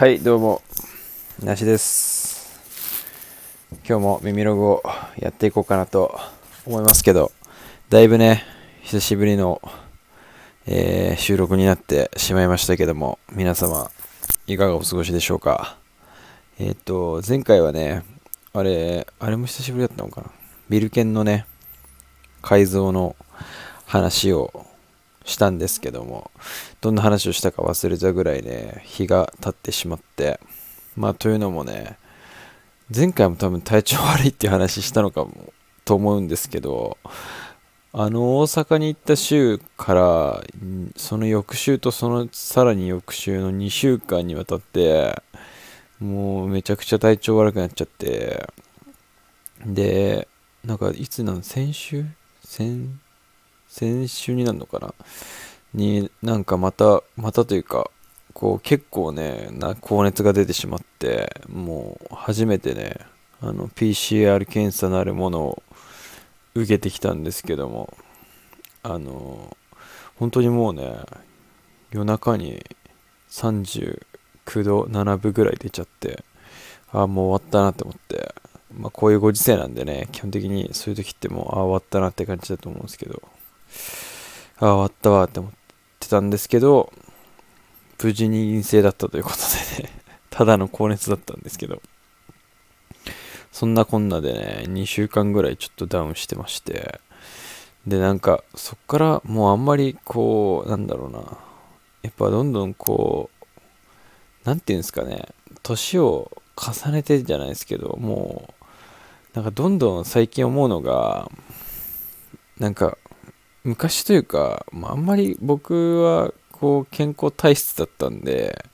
はいどうもなしです。今日も耳ログをやっていこうかなと思いますけど、だいぶね久しぶりの、収録になってしまいましたけども、皆様いかがお過ごしでしょうか。前回はねあれも久しぶりだったのかな、ビルケンのね改造の話をしたんですけども、どんな話をしたか忘れたぐらいね日が経ってしまって、というのもね、前回も多分体調悪いっていう話したのかもと思うんですけど、大阪に行った週からその翌週とそのさらに翌週の2週間にわたってもうめちゃくちゃ体調悪くなっちゃって、でなんかいつなの、先週になるのかなに、なんかまたというか、こう結構ね高熱が出てしまって、もう初めてねPCR 検査なるものを受けてきたんですけども、本当にもうね夜中に39度7分ぐらい出ちゃって、もう終わったなって思って、こういうご時世なんでね、基本的にそういう時ってもう終わったなって感じだと思うんですけど、終わったわって思ってたんですけど、無事に陰性だったということでねただの高熱だったんですけど、そんなこんなでね2週間ぐらいちょっとダウンしてまして、でなんかそっからもうあんまりこうなんだろうな、やっぱどんどんこうなんていうんですかね、年を重ねてじゃないですけど、もうなんかどんどん最近思うのが、なんか昔というか、あんまり僕はこう健康体質だったんで、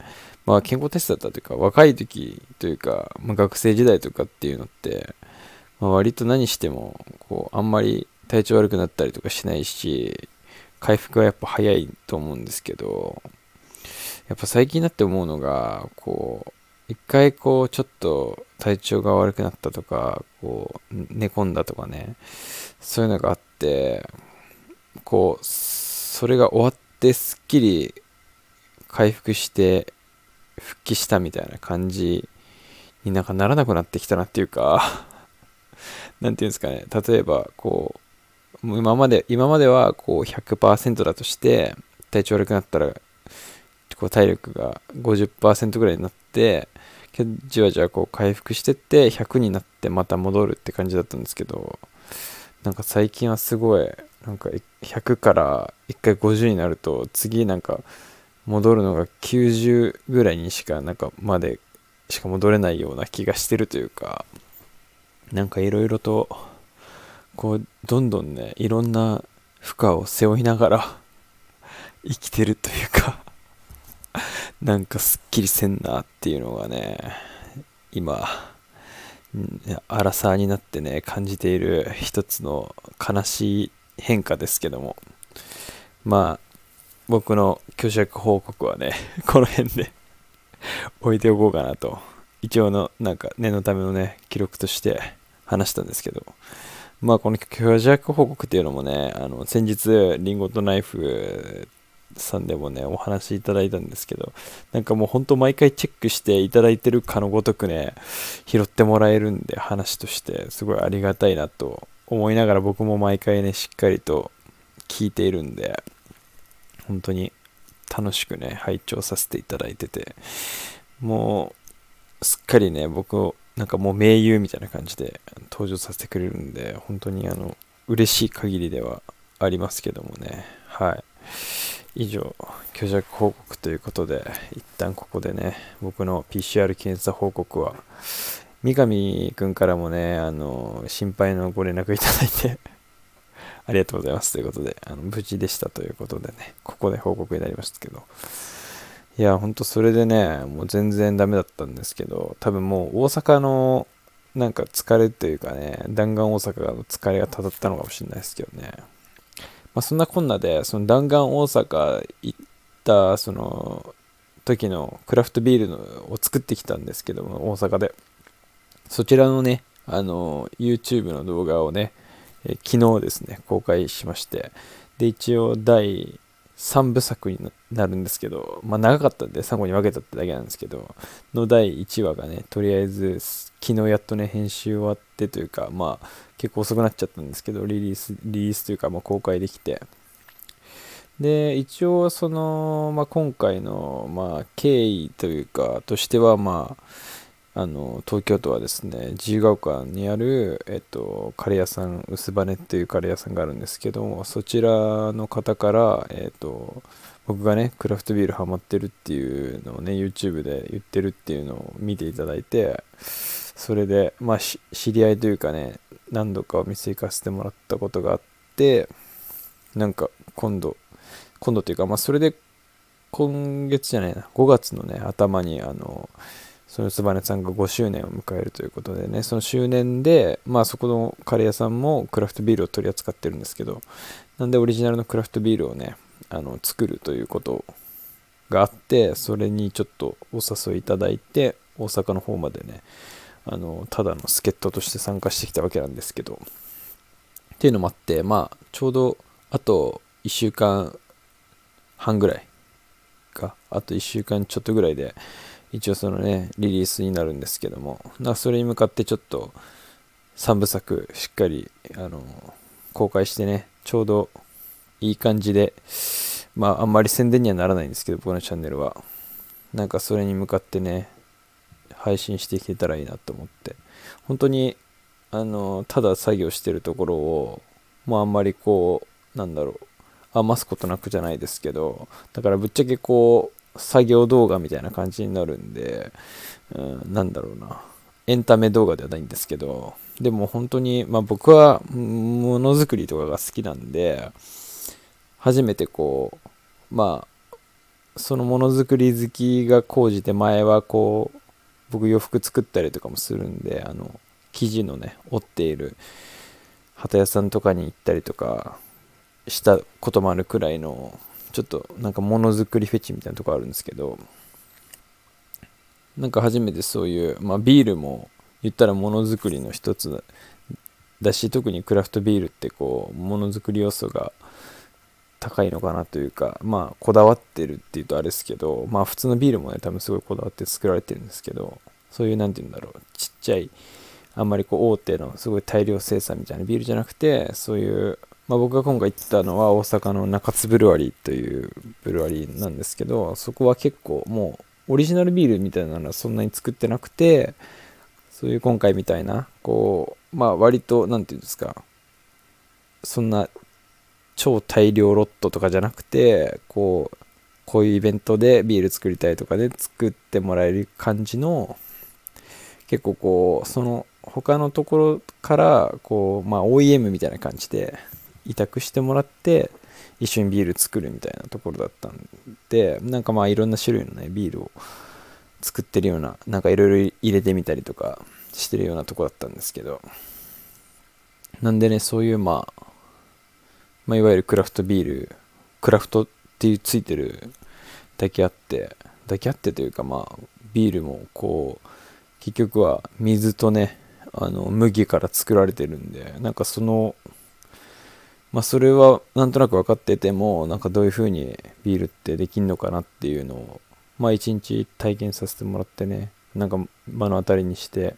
健康体質だったというか、若い時というか、学生時代とかっていうのって、割と何してもこうあんまり体調悪くなったりとかしないし、回復はやっぱ早いと思うんですけど、やっぱ最近になって思うのが、こう一回こうちょっと体調が悪くなったとか、こう寝込んだとかね、そういうのがあって、こうそれが終わってすっきり回復して復帰したみたいな感じになんかならなくなってきたなっていうかなんていうんですかね、例えばこう今まではこう 100% だとして、体調悪くなったらこう体力が 50% ぐらいになって、じわじわこう回復してって100になってまた戻るって感じだったんですけど、なんか最近はすごいなんか100から1回50になると、次なんか戻るのが90ぐらいにしかなんかまでしか戻れないような気がしてるというか、なんかいろいろとこうどんどんねいろんな負荷を背負いながら生きてるというかなんかすっきりせんなっていうのがね、今アラサーになってね感じている一つの悲しい変化ですけども、僕の虚弱報告はねこの辺で置いておこうかなと、一応のなんか念のためのね記録として話したんですけど、この虚弱報告っていうのもね、先日リンゴとナイフさんでもねお話いただいたんですけど、なんかもうほんと毎回チェックしていただいてるかのごとくね拾ってもらえるんで、話としてすごいありがたいなと思いながら、僕も毎回ねしっかりと聞いているんで、本当に楽しくね拝聴させていただいてて、もうすっかりね僕をなんかもう盟友みたいな感じで登場させてくれるんで、本当に嬉しい限りではありますけどもね、はい、以上虚弱報告ということで、一旦ここでね僕の PCR 検査報告は、三上くんからもね心配のご連絡いただいてありがとうございますということで、無事でしたということでね、ここで報告になりましたけど、いやほんとそれでねもう全然ダメだったんですけど、多分もう大阪のなんか疲れというかね、弾丸大阪の疲れがたたったのかもしれないですけどね、そんなこんなで、その弾丸大阪行ったその時のクラフトビールのを作ってきたんですけども、大阪でそちらのねYouTube の動画をね昨日ですね公開しまして、で一応第3部作になるんですけど、まあ長かったんで3個に分けたってだけなんですけど、の第1話がね、とりあえず昨日やっとね編集終わってというか、まあ結構遅くなっちゃったんですけど、リリースというか、まあ公開できて、で一応その、まあ、今回の、まあ、経緯というかとしては、まあ、東京都はですね、自由が丘にある、カレー屋さん、薄羽っていうカレー屋さんがあるんですけども、そちらの方から、僕がねクラフトビールハマってるっていうのをね YouTube で言ってるっていうのを見ていただいて、それで、まあ、知り合いというかね、何度かお店行かせてもらったことがあって、なんか今度というか、まあ、それで今月じゃないな、5月のね頭にそのつばねさんが5周年を迎えるということでね、その周年で、まあ、そこのカレー屋さんもクラフトビールを取り扱ってるんですけど、なんでオリジナルのクラフトビールをね作るということがあって、それにちょっとお誘いいただいて大阪の方までねただの助っ人として参加してきたわけなんですけど、っていうのもあって、まあちょうどあと1週間半ぐらいか、あと1週間ちょっとぐらいで一応そのねリリースになるんですけども、それに向かってちょっと3部作しっかり公開してね、ちょうどいい感じで、まああんまり宣伝にはならないんですけど、僕のチャンネルはなんかそれに向かってね配信していけたらいいなと思って、本当にただ作業してるところをもうあんまりこうなんだろう余すことなくじゃないですけど、だからぶっちゃけこう作業動画みたいな感じになるんで、なんだろうな、エンタメ動画ではないんですけど、でも本当に、まあ、僕はものづくりとかが好きなんで、初めてこうまあそのものづくり好きが高じて、前はこう僕洋服作ったりとかもするんで、生地のね織っている旗屋さんとかに行ったりとかしたこともあるくらいの、ちょっとなんかものづくりフェチみたいなとこあるんですけど、なんか初めてそういう、まあビールも言ったらものづくりの一つだし、特にクラフトビールってこうものづくり要素が高いのかなというか、まあこだわってるっていうとあれですけど、まあ普通のビールもね多分すごいこだわって作られてるんですけど、そういうなんていうんだろう、ちっちゃいあんまりこう大手のすごい大量生産みたいなビールじゃなくて、そういうまあ、僕が今回行ったのは大阪の中津ブルワリーというブルワリーなんですけど、そこは結構もうオリジナルビールみたいなのはそんなに作ってなくて、そういう今回みたいなこうまあ割となんていうんですか、そんな超大量ロットとかじゃなくて、こういうイベントでビール作りたいとかで作ってもらえる感じの、結構こうその他のところからこうまあ OEM みたいな感じで委託してもらって一緒にビール作るみたいなところだったんで、なんかまあいろんな種類のねビールを作ってるような、なんかいろいろ入れてみたりとかしてるようなとこだったんですけど、なんでねそういうまあいわゆるクラフトビール、クラフトっていうついてるだけあってというか、まあビールもこう結局は水とね麦から作られてるんで、なんかそのまあ、それはなんとなく分かってても、なんかどういう風にビールってできんのかなっていうのを、まあ一日体験させてもらってね、なんか目の当たりにして、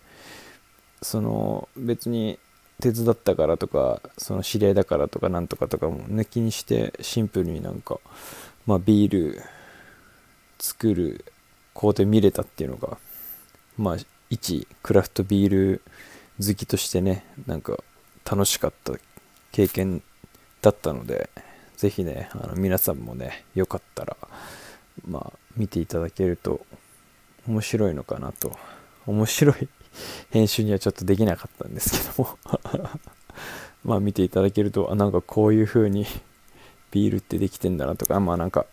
その別に手伝ったからとか、その知り合いだからとかなんとかとかも抜きにして、シンプルになんかまあビール作る工程見れたっていうのが、まあ一クラフトビール好きとしてね、なんか楽しかった経験だったので、ぜひね皆さんもねよかったら、まあ見ていただけると面白いのかなと。面白い編集にはちょっとできなかったんですけどもまあ見ていただけると、あ、なんかこういう風にビールってできてんだなとか、まあなんか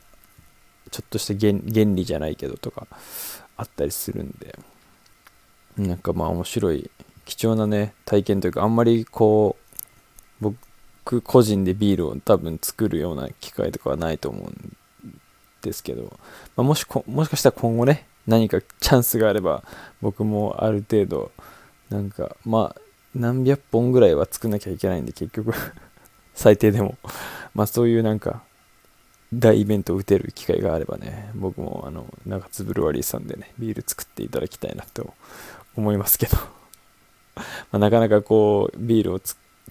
ちょっとした 原理じゃないけどとかあったりするんで、なんかまあ面白い貴重なね体験というか、あんまりこう僕個人でビールを多分作るような機会とかはないと思うんですけど、まあ、もしかしたら今後ね何かチャンスがあれば、僕もある程度なんかまあ何百本ぐらいは作んなきゃいけないんで結局最低でもまあそういうなんか大イベントを打てる機会があればね、僕も中津ブルワリーさんでねビール作っていただきたいなと思いますけどまあなかなかこうビールを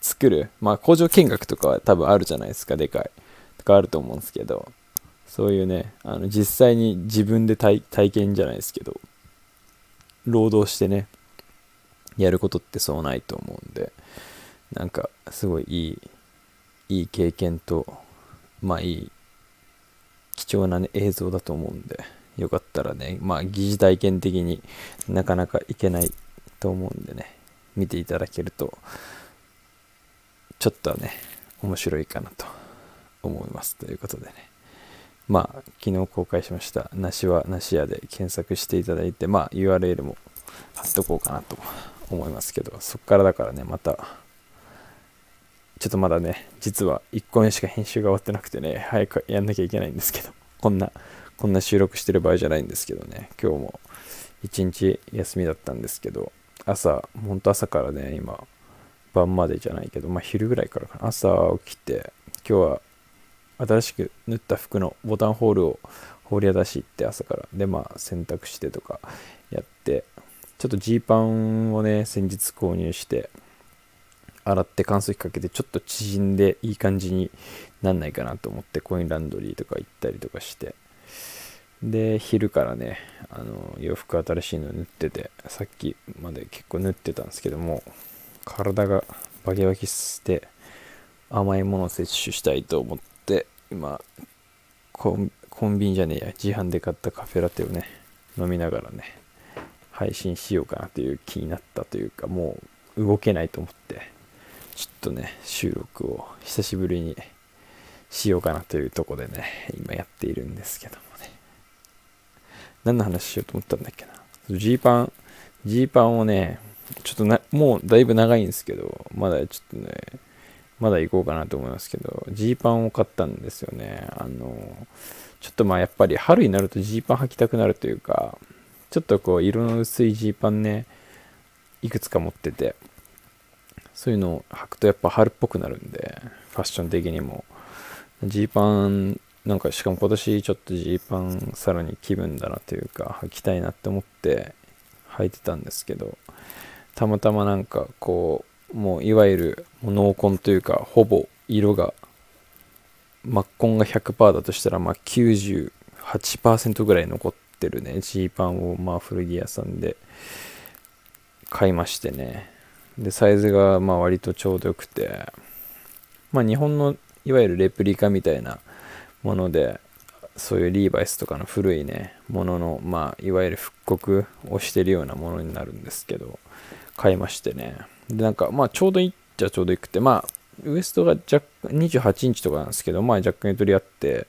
作る、まあ工場見学とかは多分あるじゃないですか、でかいとかあると思うんですけど、そういうね実際に自分で体験じゃないですけど労働してねやることってそうないと思うんで、なんかすごいいい経験と、まあいい貴重な、ね、映像だと思うんで、よかったらね、まあ疑似体験的になかなかいけないと思うんでね、見ていただけるとちょっとはね面白いかなと思いますということでね、まあ昨日公開しました梨は梨屋で検索していただいて、まあ URL も貼っとこうかなと思いますけど、そっからだからね、またちょっとまだね、実は1個目しか編集が終わってなくてね、早くやんなきゃいけないんですけど、こんな収録してる場合じゃないんですけどね、今日も1日休みだったんですけど、ほんと朝からね、今晩までじゃないけど、まあ昼ぐらいからかな、朝起きて、今日は新しく縫った服のボタンホールを放り出し行って朝から、でまあ洗濯してとかやって、ちょっとジーパンをね、先日購入して、洗って乾燥機かけてちょっと縮んでいい感じになんないかなと思ってコインランドリーとか行ったりとかして、で昼からね洋服新しいの縫ってて、さっきまで結構縫ってたんですけども、体がバキバキして甘いものを摂取したいと思って、今コンビニじゃねえや自販で買ったカフェラテをね飲みながらね配信しようかなという気になったというか、もう動けないと思ってちょっとね収録を久しぶりにしようかなというところでね今やっているんですけどもね、何の話しようと思ったんだっけな。ジーパンをねちょっともうだいぶ長いんですけど、まだちょっとねまだ行こうかなと思いますけど、ジーパンを買ったんですよね。ちょっとまあやっぱり春になるとジーパン履きたくなるというか、ちょっとこう色の薄いジーパンねいくつか持ってて、そういうのを履くとやっぱ春っぽくなるんで、ファッション的にもジーパンなんか、しかも今年ちょっとジーパンさらに気分だなというか履きたいなって思って履いてたんですけど、たまたまなんかこうもういわゆる濃紺というか、ほぼ色が真っ紺が 100% だとしたらまあ 98% ぐらい残ってるねジーパンをまあ古着屋さんで買いましてね、でサイズがまあ割とちょうどよくて、まあ日本のいわゆるレプリカみたいなもので、そういうリーバイスとかの古いねもののまあいわゆる復刻をしてるようなものになるんですけど買いましてね、でなんかまあちょうどいいっちゃちょうどいくて、まあウエストが若干28インチとかなんですけど、まあ若干ゆとりあって、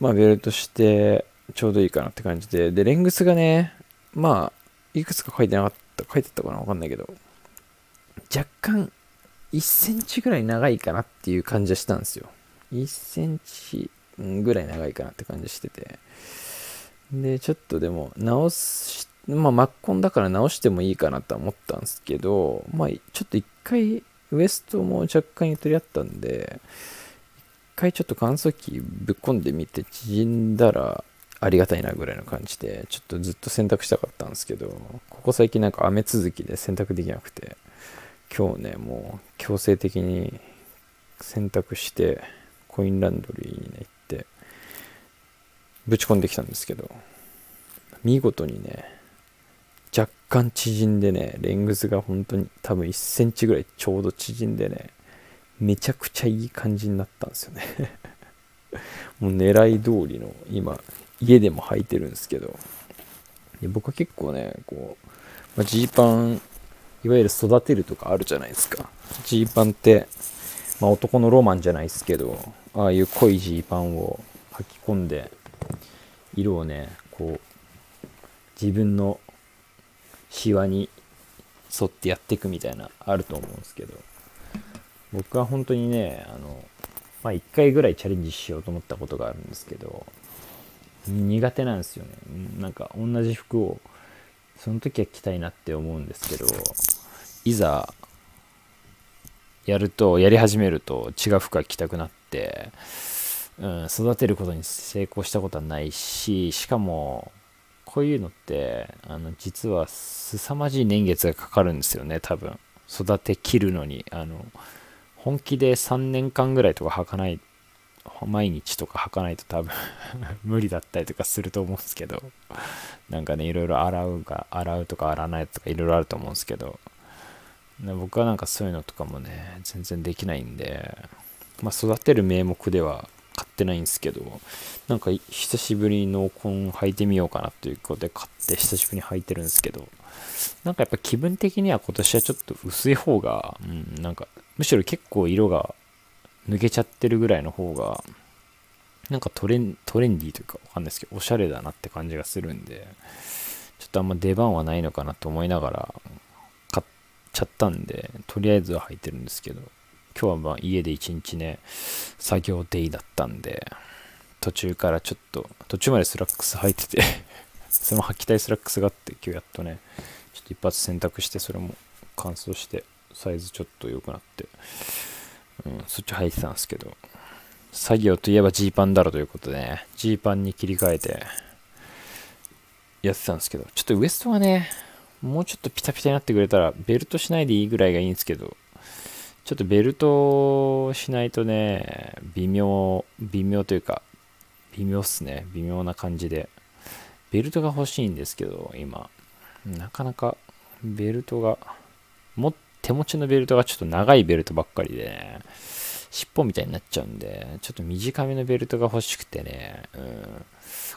まあベルトしてちょうどいいかなって感じで、でレングスがねまあいくつか書いてたかな、わかんないけど若干1センチぐらい長いかなっていう感じはしたんですよ。1センチぐらい長いかなって感じしてて、でちょっとでもまあ真っ紺だから直してもいいかなとは思ったんですけど、まあちょっと一回ウエストも若干ゆとりあったんで、一回ちょっと乾燥機ぶっ込んでみて縮んだらありがたいなぐらいの感じで、ちょっとずっと洗濯したかったんですけど、ここ最近なんか雨続きで洗濯できなくて、今日ねもう強制的に洗濯してコインランドリーにね行ってぶち込んできたんですけど、見事にね若干縮んでね、レングスが本当に多分1センチぐらいちょうど縮んでね、めちゃくちゃいい感じになったんですよねもう狙い通りの、今家でも履いてるんですけど、で僕は結構ねこう、まあ、ジーパンいわゆる育てるとかあるじゃないですか。ジーパンって、まあ、男のロマンじゃないですけど、ああいう濃いジーパンを履き込んで色をねこう自分のシワに沿ってやっていくみたいなあると思うんですけど、僕は本当にねまあ、1回ぐらいチャレンジしようと思ったことがあるんですけど、苦手なんですよね。なんか同じ服をその時は着たいなって思うんですけど、いざやり始めると違う服は着たくなって、育てることに成功したことはないし、しかもこういうのって実は凄まじい年月がかかるんですよね。多分育てきるのに本気で3年間ぐらいとか履かない、毎日とか履かないと多分無理だったりとかすると思うんですけど、なんかね、いろいろ洗うとか洗わないとかいろいろあると思うんですけど、僕はなんかそういうのとかもね全然できないんで、まあ育てる名目では買ってないんですけど、なんか久しぶりに濃紺履いてみようかなということで買って久しぶりに履いてるんですけど、なんかやっぱ気分的には今年はちょっと薄い方が、なんかむしろ結構色が抜けちゃってるぐらいの方がなんかトレンディーというかわかんないですけど、おしゃれだなって感じがするんで、ちょっとあんま出番はないのかなと思いながら買っちゃったんで、とりあえずは履いてるんですけど、今日はまあ家で一日ね作業デイだったんで、途中までスラックス履いててその履きたいスラックスがあって、今日やっとねちょっと一発洗濯して、それも乾燥してサイズちょっと良くなってそっち履いてたんですけど、作業といえばジーパンだろということでね、ジーパンに切り替えてやってたんですけど、ちょっとウエストがねもうちょっとピタピタになってくれたらベルトしないでいいぐらいがいいんですけど、ちょっとベルトしないとね微妙っすね、微妙な感じでベルトが欲しいんですけど、今なかなかベルトが手持ちのベルトがちょっと長いベルトばっかりでね、尻尾みたいになっちゃうんで、ちょっと短めのベルトが欲しくてね、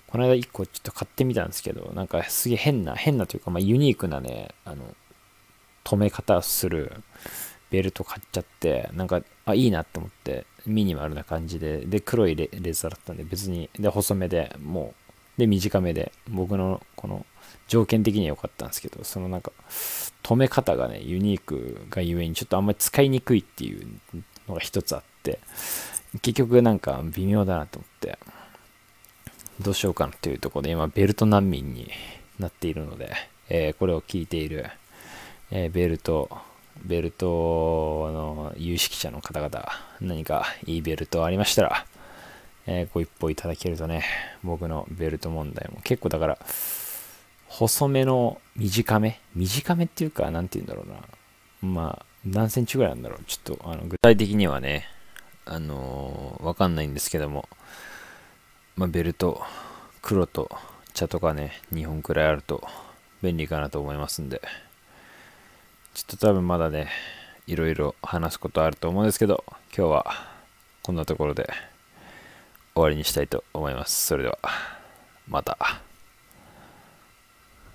この間1個ちょっと買ってみたんですけど、なんかすげえ変なというか、まあユニークなね留め方をするベルト買っちゃって、なんかいいなって思って、ミニマルな感じで、で黒いレザーだったんで別に、で細めでもうで短めで、僕のこの条件的には良かったんですけど、そのなんか留め方がねユニークがゆえにちょっとあんまり使いにくいっていうのが一つあって、結局なんか微妙だなと思ってどうしようかなっていうところで、今ベルト難民になっているので、これを聞いている、ベルトの有識者の方々、何かいいベルトありましたら、ご一報いただけるとね、僕のベルト問題も結構だから細めの短めっていうか、なんて言うんだろうな、まあ何センチぐらいなんだろう、ちょっと具体的にはねわかんないんですけども、まあベルト黒と茶とかね2本くらいあると便利かなと思いますんで、ちょっと多分まだねいろいろ話すことあると思うんですけど、今日はこんなところで終わりにしたいと思います。それではまた。